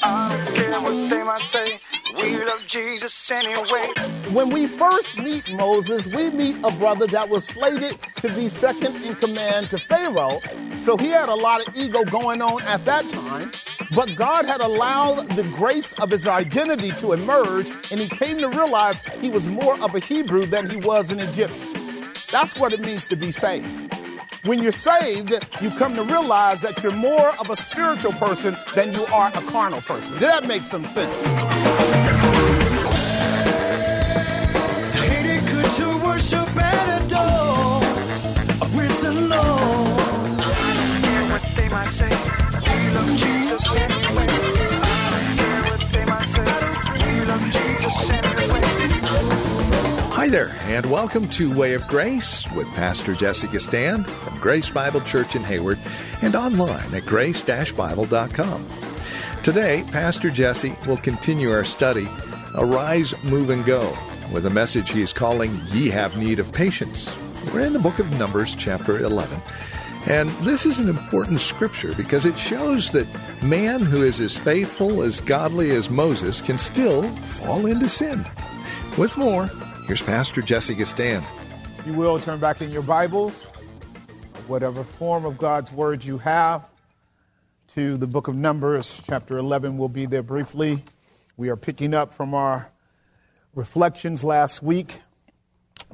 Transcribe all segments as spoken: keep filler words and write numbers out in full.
I don't care what they might say, we love Jesus anyway. When we first meet Moses, we meet a brother that was slated to be second in command to Pharaoh. So he had a lot of ego going on at that time. But God had allowed the grace of his identity to emerge, and he came to realize he was more of a Hebrew than he was an Egyptian. That's what it means to be saved. When you're saved, you come to realize that you're more of a spiritual person than you are a carnal person. Did that make some sense? Lady, could you worship and adore a risen Lord? I don't care what they might say, we love Jesus anyway. I don't care what they might say, we love Jesus anyway. Hi there, and welcome to Way of Grace with Pastor Jesse Gastan from Grace Bible Church in Hayward and online at grace dash bible dot com. Today, Pastor Jesse will continue our study, Arise, Move, and Go, with a message he is calling, Ye Have Need of Patience. We're in the book of Numbers, chapter eleven, and this is an important scripture because it shows that man who is as faithful, as godly as Moses can still fall into sin. With more, here's Pastor Jesse Gastan. You will turn back in your Bibles, whatever form of God's Word you have, to the book of Numbers, chapter eleven. We'll be there briefly. We are picking up from our reflections last week,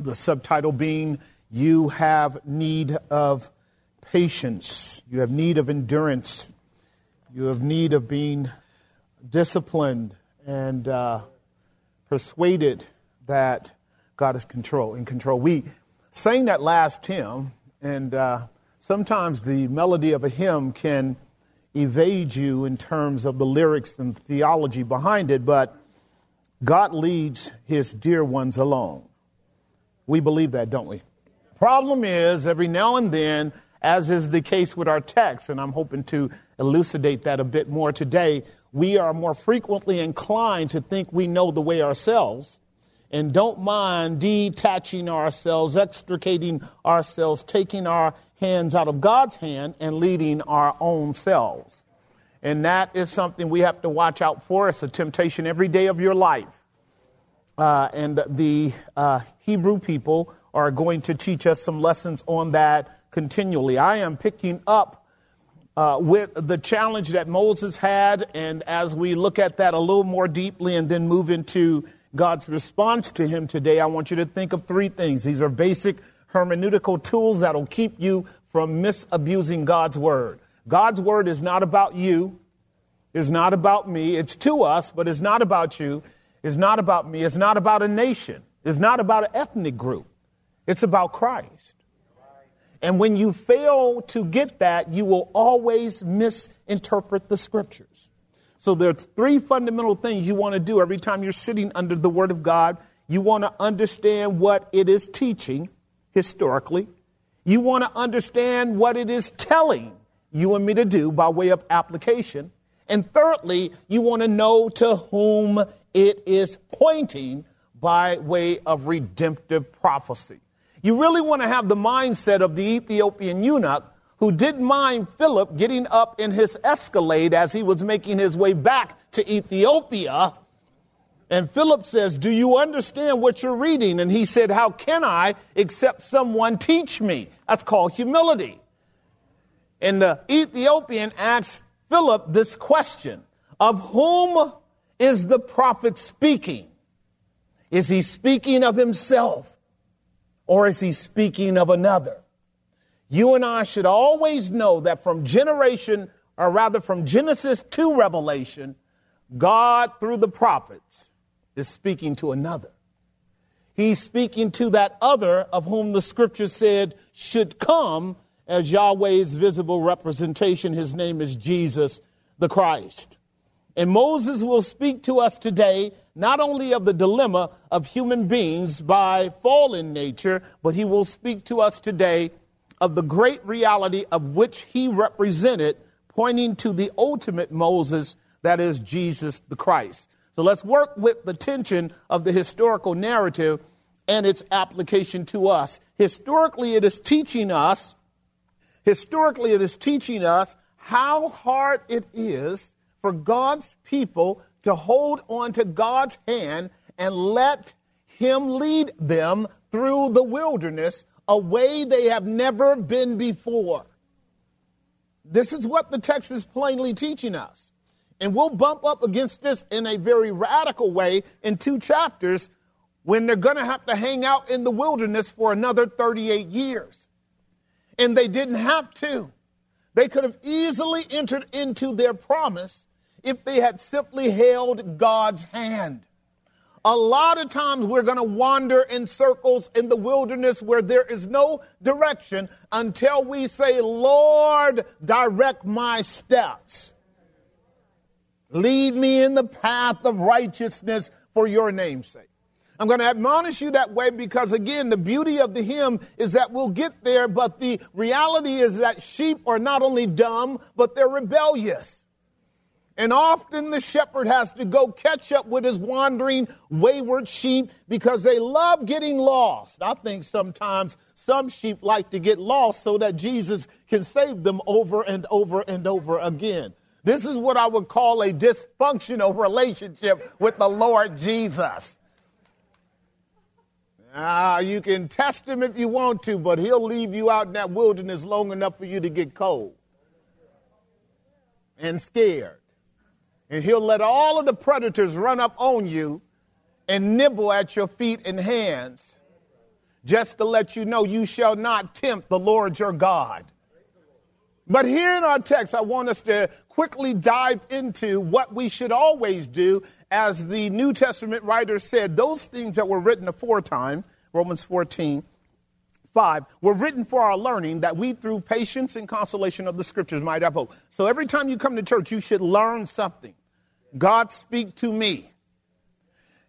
the subtitle being, You Have Need of Patience. You have need of endurance. You have need of being disciplined and uh, persuaded that God is control in control. We sang that last hymn, and uh, sometimes the melody of a hymn can evade you in terms of the lyrics and theology behind it, but God leads his dear ones along. We believe that, don't we? Problem is, every now and then, as is the case with our text, and I'm hoping to elucidate that a bit more today, we are more frequently inclined to think we know the way ourselves, and don't mind detaching ourselves, extricating ourselves, taking our hands out of God's hand and leading our own selves. And that is something we have to watch out for. It's a temptation every day of your life. Uh, and the uh, Hebrew people are going to teach us some lessons on that continually. I am picking up uh, with the challenge that Moses had. And as we look at that a little more deeply and then move into God's response to him today, I want you to think of three things. These are basic hermeneutical tools that'll keep you from misabusing God's word. God's word is not about you. It's not about me. It's to us, but it's not about you. It's not about me. It's not about a nation. It's not about an ethnic group. It's about Christ. And when you fail to get that, you will always misinterpret the scriptures. So there are three fundamental things you want to do every time you're sitting under the Word of God. You want to understand what it is teaching historically. You want to understand what it is telling you and me to do by way of application. And thirdly, you want to know to whom it is pointing by way of redemptive prophecy. You really want to have the mindset of the Ethiopian eunuch, who didn't mind Philip getting up in his Escalade as he was making his way back to Ethiopia. And Philip says, do you understand what you're reading? And he said, how can I except someone teach me? That's called humility. And the Ethiopian asks Philip this question, of whom is the prophet speaking? Is he speaking of himself or is he speaking of another? You and I should always know that from generation, or rather from Genesis to Revelation, God, through the prophets, is speaking to another. He's speaking to that other of whom the scripture said should come as Yahweh's visible representation. His name is Jesus the Christ. And Moses will speak to us today not only of the dilemma of human beings by fallen nature, but he will speak to us today of the great reality of which he represented, pointing to the ultimate Moses, that is Jesus the Christ. So let's work with the tension of the historical narrative and its application to us. Historically, it is teaching us, historically, it is teaching us how hard it is for God's people to hold on to God's hand and let him lead them through the wilderness a way they have never been before. This is what the text is plainly teaching us. And we'll bump up against this in a very radical way in two chapters when they're going to have to hang out in the wilderness for another thirty-eight years. And they didn't have to. They could have easily entered into their promise if they had simply held God's hand. A lot of times we're going to wander in circles in the wilderness where there is no direction until we say, Lord, direct my steps. Lead me in the path of righteousness for your name's sake. I'm going to admonish you that way because, again, the beauty of the hymn is that we'll get there, but the reality is that sheep are not only dumb, but they're rebellious. And often the shepherd has to go catch up with his wandering, wayward sheep because they love getting lost. I think sometimes some sheep like to get lost so that Jesus can save them over and over and over again. This is what I would call a dysfunctional relationship with the Lord Jesus. Ah, you can test him if you want to, but he'll leave you out in that wilderness long enough for you to get cold and scared. And he'll let all of the predators run up on you and nibble at your feet and hands just to let you know you shall not tempt the Lord your God. But here in our text, I want us to quickly dive into what we should always do. As the New Testament writer said, those things that were written aforetime, Romans fourteen, five, were written for our learning that we through patience and consolation of the scriptures might have hope. So every time you come to church, you should learn something. God speak to me.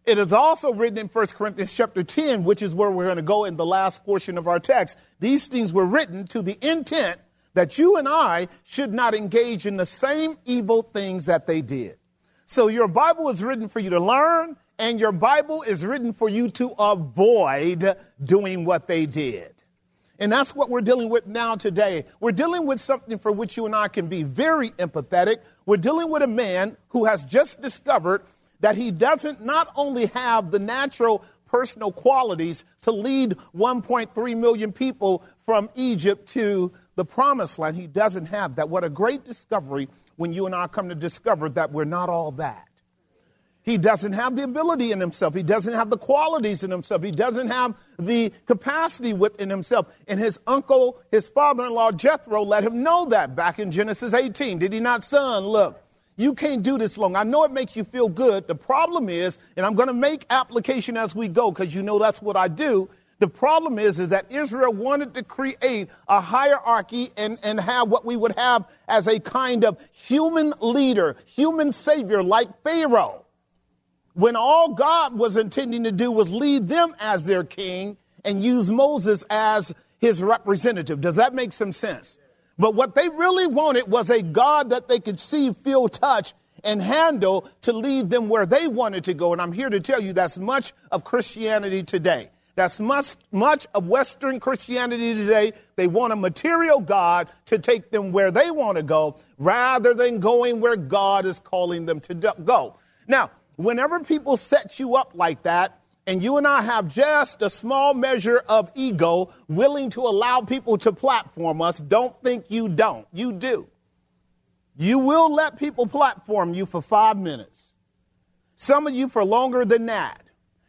It is also written in First Corinthians chapter ten, which is where we're going to go in the last portion of our text. These things were written to the intent that you and I should not engage in the same evil things that they did. So your Bible is written for you to learn, and your Bible is written for you to avoid doing what they did. And that's what we're dealing with now today. We're dealing with something for which you and I can be very empathetic. We're dealing with a man who has just discovered that he doesn't not only have the natural personal qualities to lead one point three million people from Egypt to the promised land. He doesn't have that. What a great discovery when you and I come to discover that we're not all that. He doesn't have the ability in himself. He doesn't have the qualities in himself. He doesn't have the capacity within himself. And his uncle, his father-in-law, Jethro, let him know that back in Genesis eighteen. Did he not, son? Look, you can't do this long. I know it makes you feel good. The problem is, and I'm going to make application as we go because you know that's what I do. The problem is, is that Israel wanted to create a hierarchy and, and have what we would have as a kind of human leader, human savior like Pharaoh. When all God was intending to do was lead them as their king and use Moses as his representative. Does that make some sense? But what they really wanted was a God that they could see, feel, touch, and handle to lead them where they wanted to go. And I'm here to tell you that's much of Christianity today. That's much, much of Western Christianity today. They want a material God to take them where they want to go rather than going where God is calling them to go. Now, whenever people set you up like that, and you and I have just a small measure of ego willing to allow people to platform us, don't think you don't. You do. You will let people platform you for five minutes. Some of you for longer than that.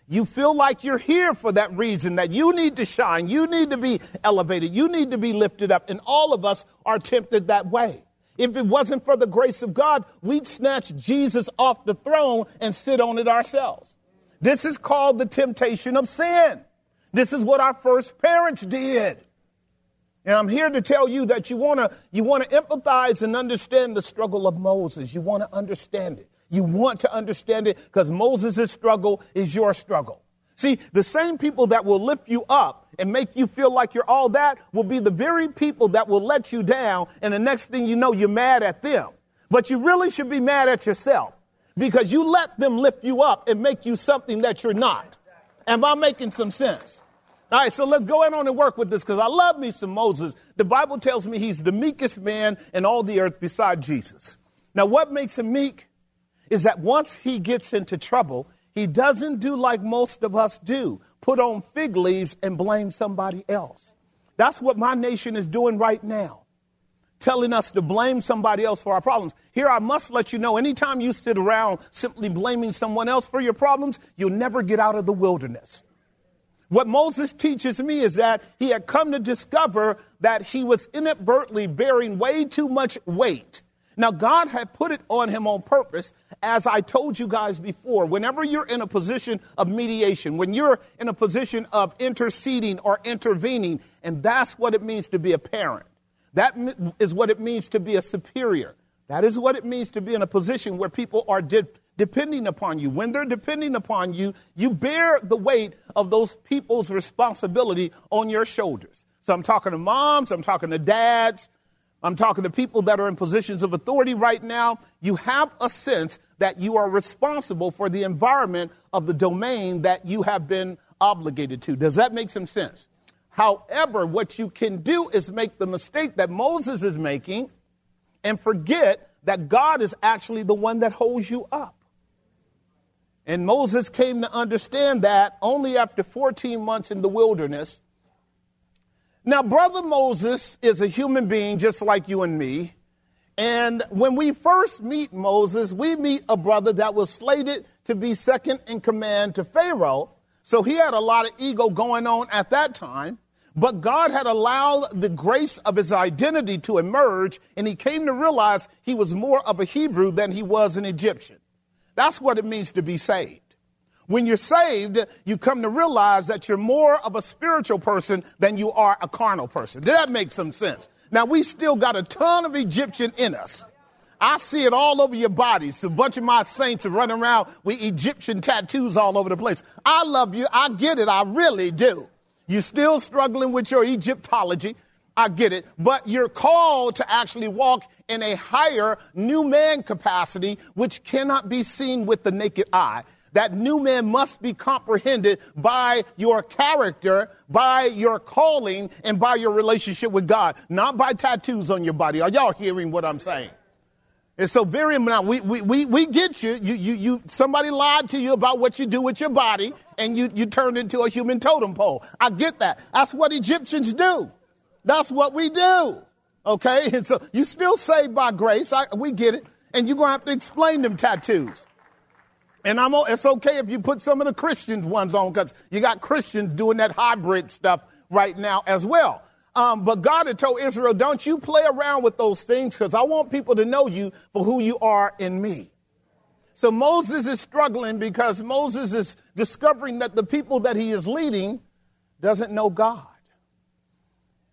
You feel like you're here for that reason, that you need to shine, you need to be elevated, you need to be lifted up, and all of us are tempted that way. If it wasn't for the grace of God, we'd snatch Jesus off the throne and sit on it ourselves. This is called the temptation of sin. This is what our first parents did. And I'm here to tell you that you want to you want to empathize and understand the struggle of Moses. You want to understand it. You want to understand it because Moses' struggle is your struggle. See, the same people that will lift you up and make you feel like you're all that will be the very people that will let you down. And the next thing you know, you're mad at them. But you really should be mad at yourself because you let them lift you up and make you something that you're not. Am I making some sense? All right, so let's go in on and work with this because I love me some Moses. The Bible tells me he's the meekest man in all the earth beside Jesus. Now, what makes him meek is that once he gets into trouble, he doesn't do like most of us do, put on fig leaves and blame somebody else. That's what my nation is doing right now, telling us to blame somebody else for our problems. Here, I must let you know, anytime you sit around simply blaming someone else for your problems, you'll never get out of the wilderness. What Moses teaches me is that he had come to discover that he was inadvertently bearing way too much weight. Now, God had put it on him on purpose. As I told you guys before, whenever you're in a position of mediation, when you're in a position of interceding or intervening, and that's what it means to be a parent. That is what it means to be a superior. That is what it means to be in a position where people are de- depending upon you. When they're depending upon you, you bear the weight of those people's responsibility on your shoulders. So I'm talking to moms, I'm talking to dads, I'm talking to people that are in positions of authority right now. You have a sense that you are responsible for the environment of the domain that you have been obligated to. Does that make some sense? However, what you can do is make the mistake that Moses is making and forget that God is actually the one that holds you up. And Moses came to understand that only after fourteen months in the wilderness. Now, brother Moses is a human being just like you and me. And when we first meet Moses, we meet a brother that was slated to be second in command to Pharaoh. So he had a lot of ego going on at that time. But God had allowed the grace of his identity to emerge, and he came to realize he was more of a Hebrew than he was an Egyptian. That's what it means to be saved. When you're saved, you come to realize that you're more of a spiritual person than you are a carnal person. Did that make some sense? Now, we still got a ton of Egyptian in us. I see it all over your bodies. A bunch of my saints are running around with Egyptian tattoos all over the place. I love you. I get it. I really do. You're still struggling with your Egyptology. I get it. But you're called to actually walk in a higher new man capacity, which cannot be seen with the naked eye. That new man must be comprehended by your character, by your calling, and by your relationship with God, not by tattoos on your body. Are y'all hearing what I'm saying? And so very now we we we we get you. You you you somebody lied to you about what you do with your body, and you you turned into a human totem pole. I get that. That's what Egyptians do. That's what we do. Okay? And so you still saved by grace. I, we get it. And you're gonna have to explain them tattoos. And I'm it's okay if you put some of the Christian ones on, because you got Christians doing that hybrid stuff right now as well. Um, but God had told Israel, don't you play around with those things, because I want people to know you for who you are in me. So Moses is struggling because Moses is discovering that the people that he is leading doesn't know God.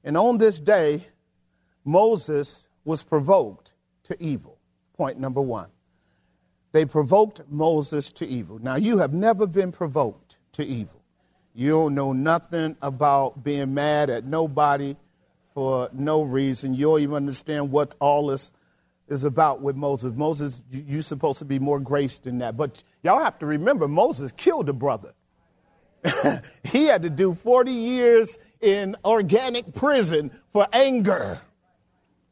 And on this day, Moses was provoked to evil. Point number one. They provoked Moses to evil. Now, you have never been provoked to evil. You don't know nothing about being mad at nobody for no reason. You don't even understand what all this is about with Moses. Moses, you're supposed to be more grace than that. But y'all have to remember, Moses killed a brother. He had to do forty years in organic prison for anger.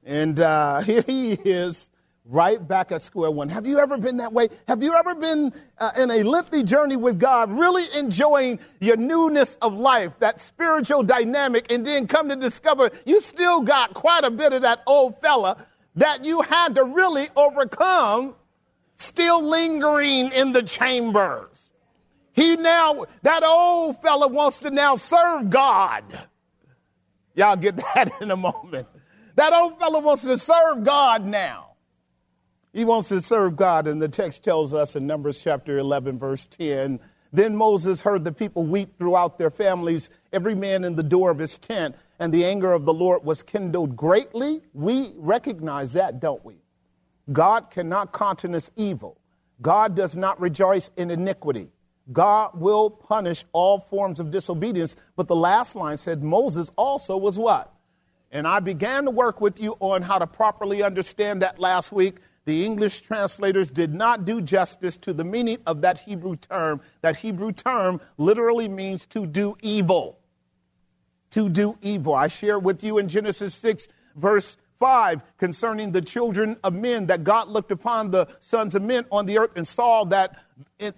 And uh, here he is. Right back at square one. Have you ever been that way? Have you ever been uh, in a lengthy journey with God, really enjoying your newness of life, that spiritual dynamic, and then come to discover you still got quite a bit of that old fella that you had to really overcome, still lingering in the chambers? He now, that old fella wants to now serve God. Y'all get that in a moment. That old fella wants to serve God now. He wants to serve God, and the text tells us in Numbers chapter eleven, verse ten, then Moses heard the people weep throughout their families, every man in the door of his tent, and the anger of the Lord was kindled greatly. We recognize that, don't we? God cannot countenance evil. God does not rejoice in iniquity. God will punish all forms of disobedience. But the last line said Moses also was what? And I began to work with you on how to properly understand that last week. The English translators did not do justice to the meaning of that Hebrew term. That Hebrew term literally means to do evil. To do evil. I shared with you in Genesis six, verse five, concerning the children of men, that God looked upon the sons of men on the earth and saw that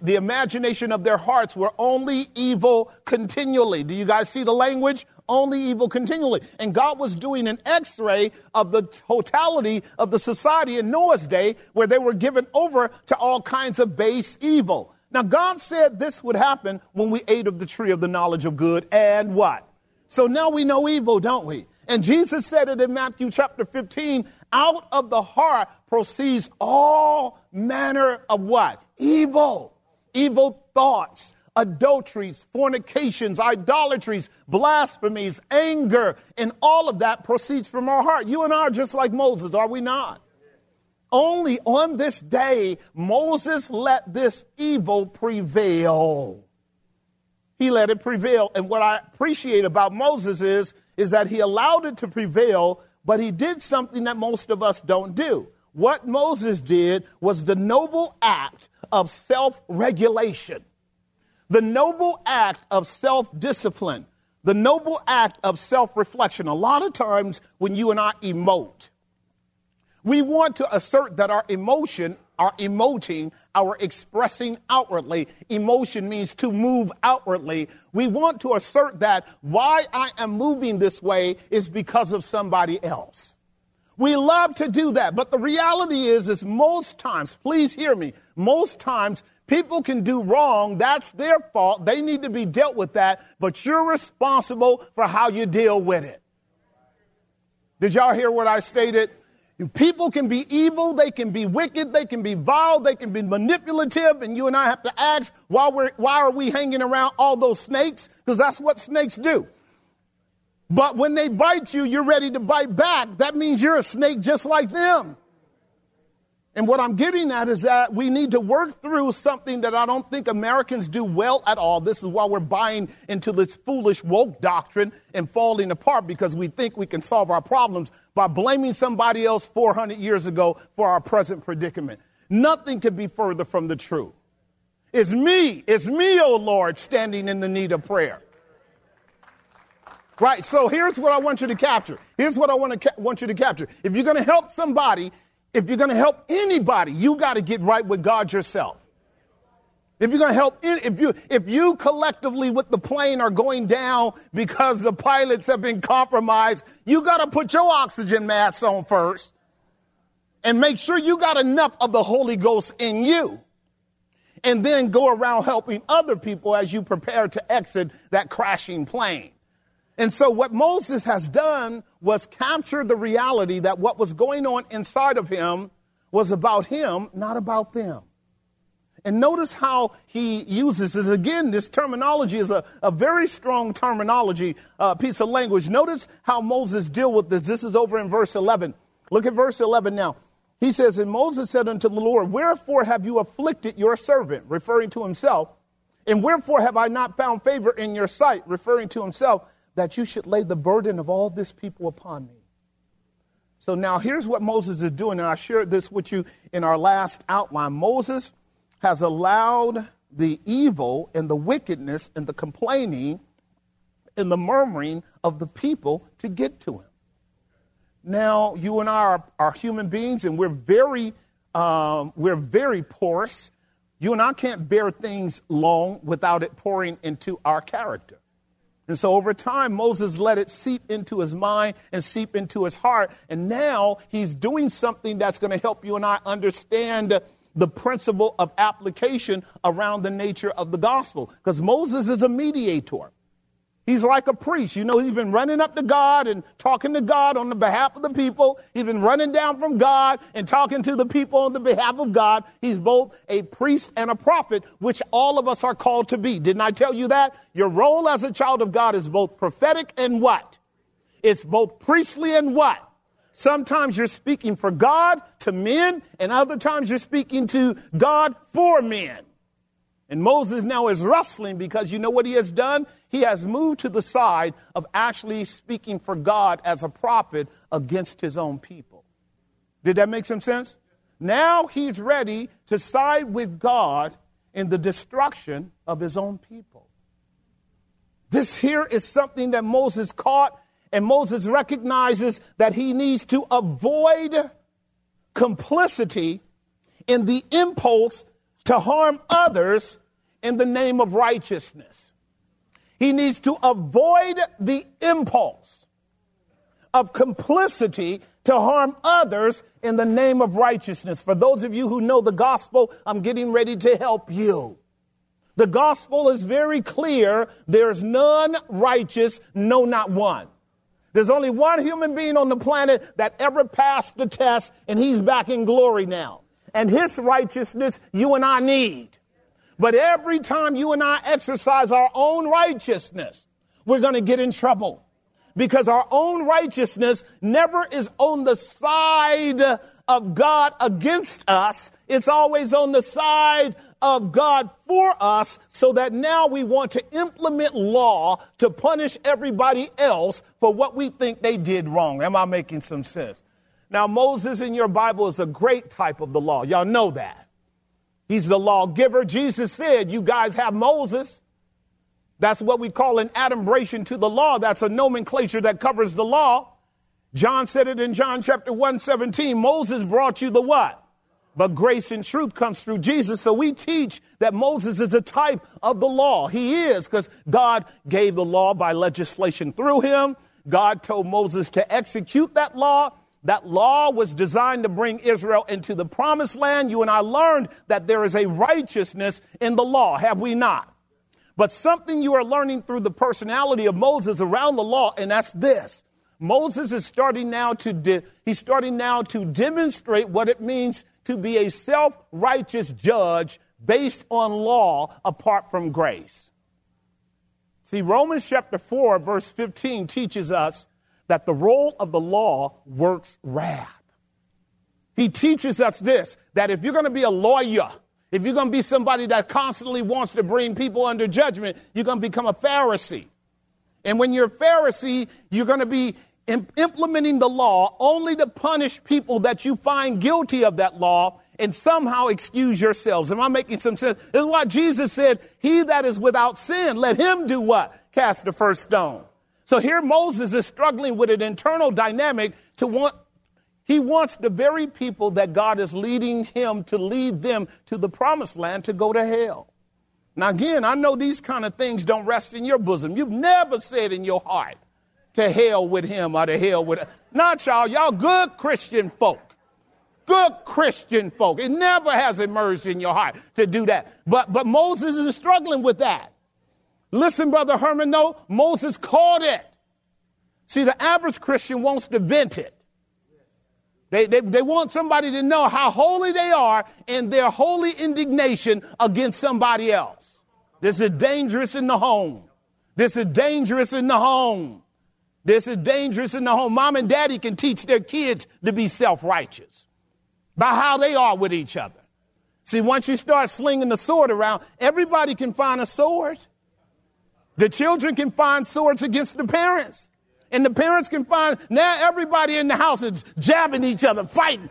the imagination of their hearts were only evil continually. Do you guys see the language? Only evil continually. And God was doing an x-ray of the totality of the society in Noah's day, where they were given over to all kinds of base evil. Now, God said this would happen when we ate of the tree of the knowledge of good and what? So now we know evil, don't we? And Jesus said it in Matthew chapter fifteen, out of the heart proceeds all manner of what? Evil. Evil thoughts. Adulteries, fornications, idolatries, blasphemies, anger, and all of that proceeds from our heart. You and I are just like Moses, are we not? Only on this day, Moses let this evil prevail. He let it prevail. And what I appreciate about Moses is, is that he allowed it to prevail, but he did something that most of us don't do. What Moses did was the noble act of self-regulation. The noble act of self-discipline, the noble act of self-reflection. A lot of times when you and I emote, we want to assert that our emotion, our emoting, our expressing outwardly, emotion means to move outwardly. We want to assert that why I am moving this way is because of somebody else. We love to do that, but the reality is, is most times, please hear me, most times, people can do wrong. That's their fault. They need to be dealt with that. But you're responsible for how you deal with it. Did y'all hear what I stated? People can be evil. They can be wicked. They can be vile. They can be manipulative. And you and I have to ask, why, we're, why are we hanging around all those snakes? Because that's what snakes do. But when they bite you, you're ready to bite back. That means you're a snake just like them. And what I'm getting at is that we need to work through something that I don't think Americans do well at all. This is why we're buying into this foolish woke doctrine and falling apart, because we think we can solve our problems by blaming somebody else four hundred years ago for our present predicament. Nothing could be further from the truth. It's me, it's me, oh Lord, standing in the need of prayer. Right, so here's what I want you to capture. Here's what I want, to ca- want you to capture. If you're going to help somebody, if you're going to help anybody, you got to get right with God yourself. If you're going to help, in, if you if you collectively with the plane are going down because the pilots have been compromised, you got to put your oxygen mask on first and make sure you got enough of the Holy Ghost in you, and then go around helping other people as you prepare to exit that crashing plane. And so what Moses has done was capture the reality that what was going on inside of him was about him, not about them. And notice how he uses this. Again, this terminology is a, a very strong terminology, uh, piece of language. Notice how Moses deals with this. This is over in verse eleven. Look at verse eleven now. He says, and Moses said unto the Lord, wherefore have you afflicted your servant, referring to himself? And wherefore have I not found favor in your sight, referring to himself? That you should lay the burden of all this people upon me. So now here's what Moses is doing, and I shared this with you in our last outline. Moses has allowed the evil and the wickedness and the complaining and the murmuring of the people to get to him. Now, you and I are, are human beings, and we're very, um, we're very porous. You and I can't bear things long without it pouring into our character. And so over time, Moses let it seep into his mind and seep into his heart. And now he's doing something that's going to help you and I understand the principle of application around the nature of the gospel. Because Moses is a mediator. He's like a priest. You know, he's been running up to God and talking to God on the behalf of the people. He's been running down from God and talking to the people on the behalf of God. He's both a priest and a prophet, which all of us are called to be. Didn't I tell you that? Your role as a child of God is both prophetic and what? It's both priestly and what? Sometimes you're speaking for God to men, and other times you're speaking to God for men. And Moses now is wrestling because you know what he has done? He has moved to the side of actually speaking for God as a prophet against his own people. Did that make some sense? Now he's ready to side with God in the destruction of his own people. This here is something that Moses caught, and Moses recognizes that he needs to avoid complicity in the impulse to harm others in the name of righteousness. He needs to avoid the impulse of complicity to harm others in the name of righteousness. For those of you who know the gospel, I'm getting ready to help you. The gospel is very clear. There's none righteous, no, not one. There's only one human being on the planet that ever passed the test, and he's back in glory now. And his righteousness you and I need. But every time you and I exercise our own righteousness, we're going to get in trouble. Because our own righteousness never is on the side of God against us. It's always on the side of God for us, so that now we want to implement law to punish everybody else for what we think they did wrong. Am I making some sense? Now, Moses in your Bible is a great type of the law. Y'all know that. He's the lawgiver. Jesus said, you guys have Moses. That's what we call an adumbration to the law. That's a nomenclature that covers the law. John said it in John chapter one seventeen. Moses brought you the what? But grace and truth comes through Jesus. So we teach that Moses is a type of the law. He is, because God gave the law by legislation through him. God told Moses to execute that law. That law was designed to bring Israel into the promised land. You and I learned that there is a righteousness in the law, have we not? But something you are learning through the personality of Moses around the law, and that's this. Moses is starting now to de- he's starting now to demonstrate what it means to be a self-righteous judge based on law apart from grace. See, Romans chapter four, verse fifteen teaches us that the role of the law works wrath. He teaches us this, that if you're going to be a lawyer, if you're going to be somebody that constantly wants to bring people under judgment, you're going to become a Pharisee. And when you're a Pharisee, you're going to be imp- implementing the law only to punish people that you find guilty of that law and somehow excuse yourselves. Am I making some sense? This is why Jesus said, he that is without sin, let him do what? Cast the first stone. So here Moses is struggling with an internal dynamic to want He wants the very people that God is leading him to lead them to the promised land to go to hell. Now, again, I know these kind of things don't rest in your bosom. You've never said in your heart to hell with him or to hell with us. Not y'all. Y'all good Christian folk. Good Christian folk. It never has emerged in your heart to do that. But, but Moses is struggling with that. Listen, Brother Herman, no, Moses called it. See, the average Christian wants to vent it. They, they, they want somebody to know how holy they are in their holy indignation against somebody else. This is dangerous in the home. This is dangerous in the home. This is dangerous in the home. Mom and daddy can teach their kids to be self-righteous by how they are with each other. See, once you start slinging the sword around, everybody can find a sword. The children can find swords against the parents. And the parents can find, now everybody in the house is jabbing each other, fighting.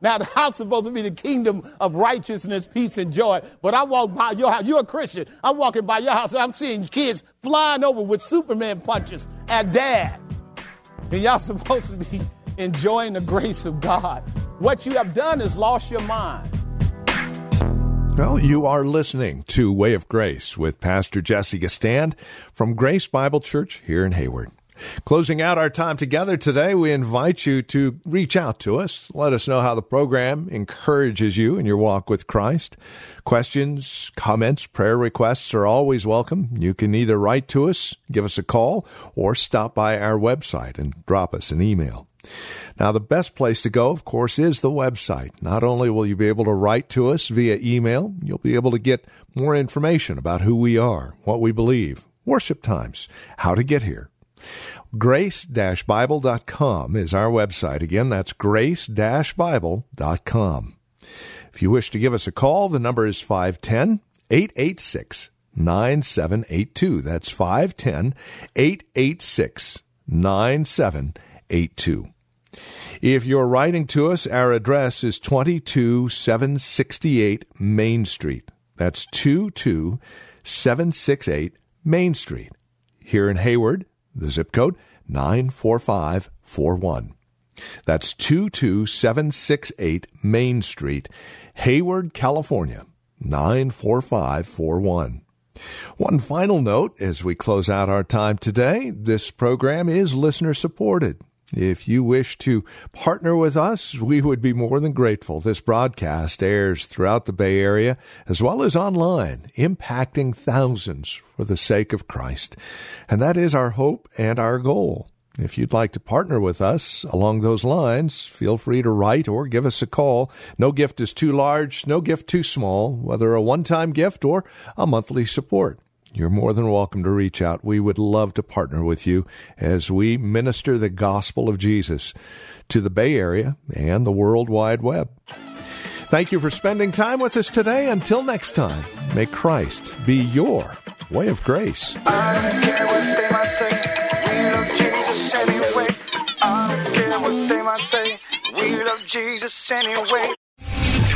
Now the house is supposed to be the kingdom of righteousness, peace, and joy. But I walk by your house. You're a Christian. I'm walking by your house, and I'm seeing kids flying over with Superman punches at dad. And y'all supposed to be enjoying the grace of God. What you have done is lost your mind. Well, you are listening to Way of Grace with Pastor Jesse Gastan from Grace Bible Church here in Hayward. Closing out our time together today, we invite you to reach out to us. Let us know how the program encourages you in your walk with Christ. Questions, comments, prayer requests are always welcome. You can either write to us, give us a call, or stop by our website and drop us an email. Now, the best place to go, of course, is the website. Not only will you be able to write to us via email, you'll be able to get more information about who we are, what we believe, worship times, how to get here. grace dash bible dot com is our website. Again, that's grace dash bible dot com. If you wish to give us a call, the number is five one zero, eight eight six, nine seven eight two. That's five one zero, eight eight six, nine seven eight two. If you're writing to us, our address is two two seven six eight Main Street. That's two two seven six eight Main Street, here in Hayward, the zip code nine four five four one. That's two two seven six eight Main Street, Hayward, California, nine four five four one. One final note as we close out our time today, this program is listener-supported. If you wish to partner with us, we would be more than grateful. This broadcast airs throughout the Bay Area, as well as online, impacting thousands for the sake of Christ. And that is our hope and our goal. If you'd like to partner with us along those lines, feel free to write or give us a call. No gift is too large, no gift too small, whether a one-time gift or a monthly support. You're more than welcome to reach out. We would love to partner with you as we minister the gospel of Jesus to the Bay Area and the World Wide Web. Thank you for spending time with us today. Until next time, may Christ be your way of grace. I don't care what they might say, we love Jesus anyway. I don't care what they might say, we love Jesus anyway.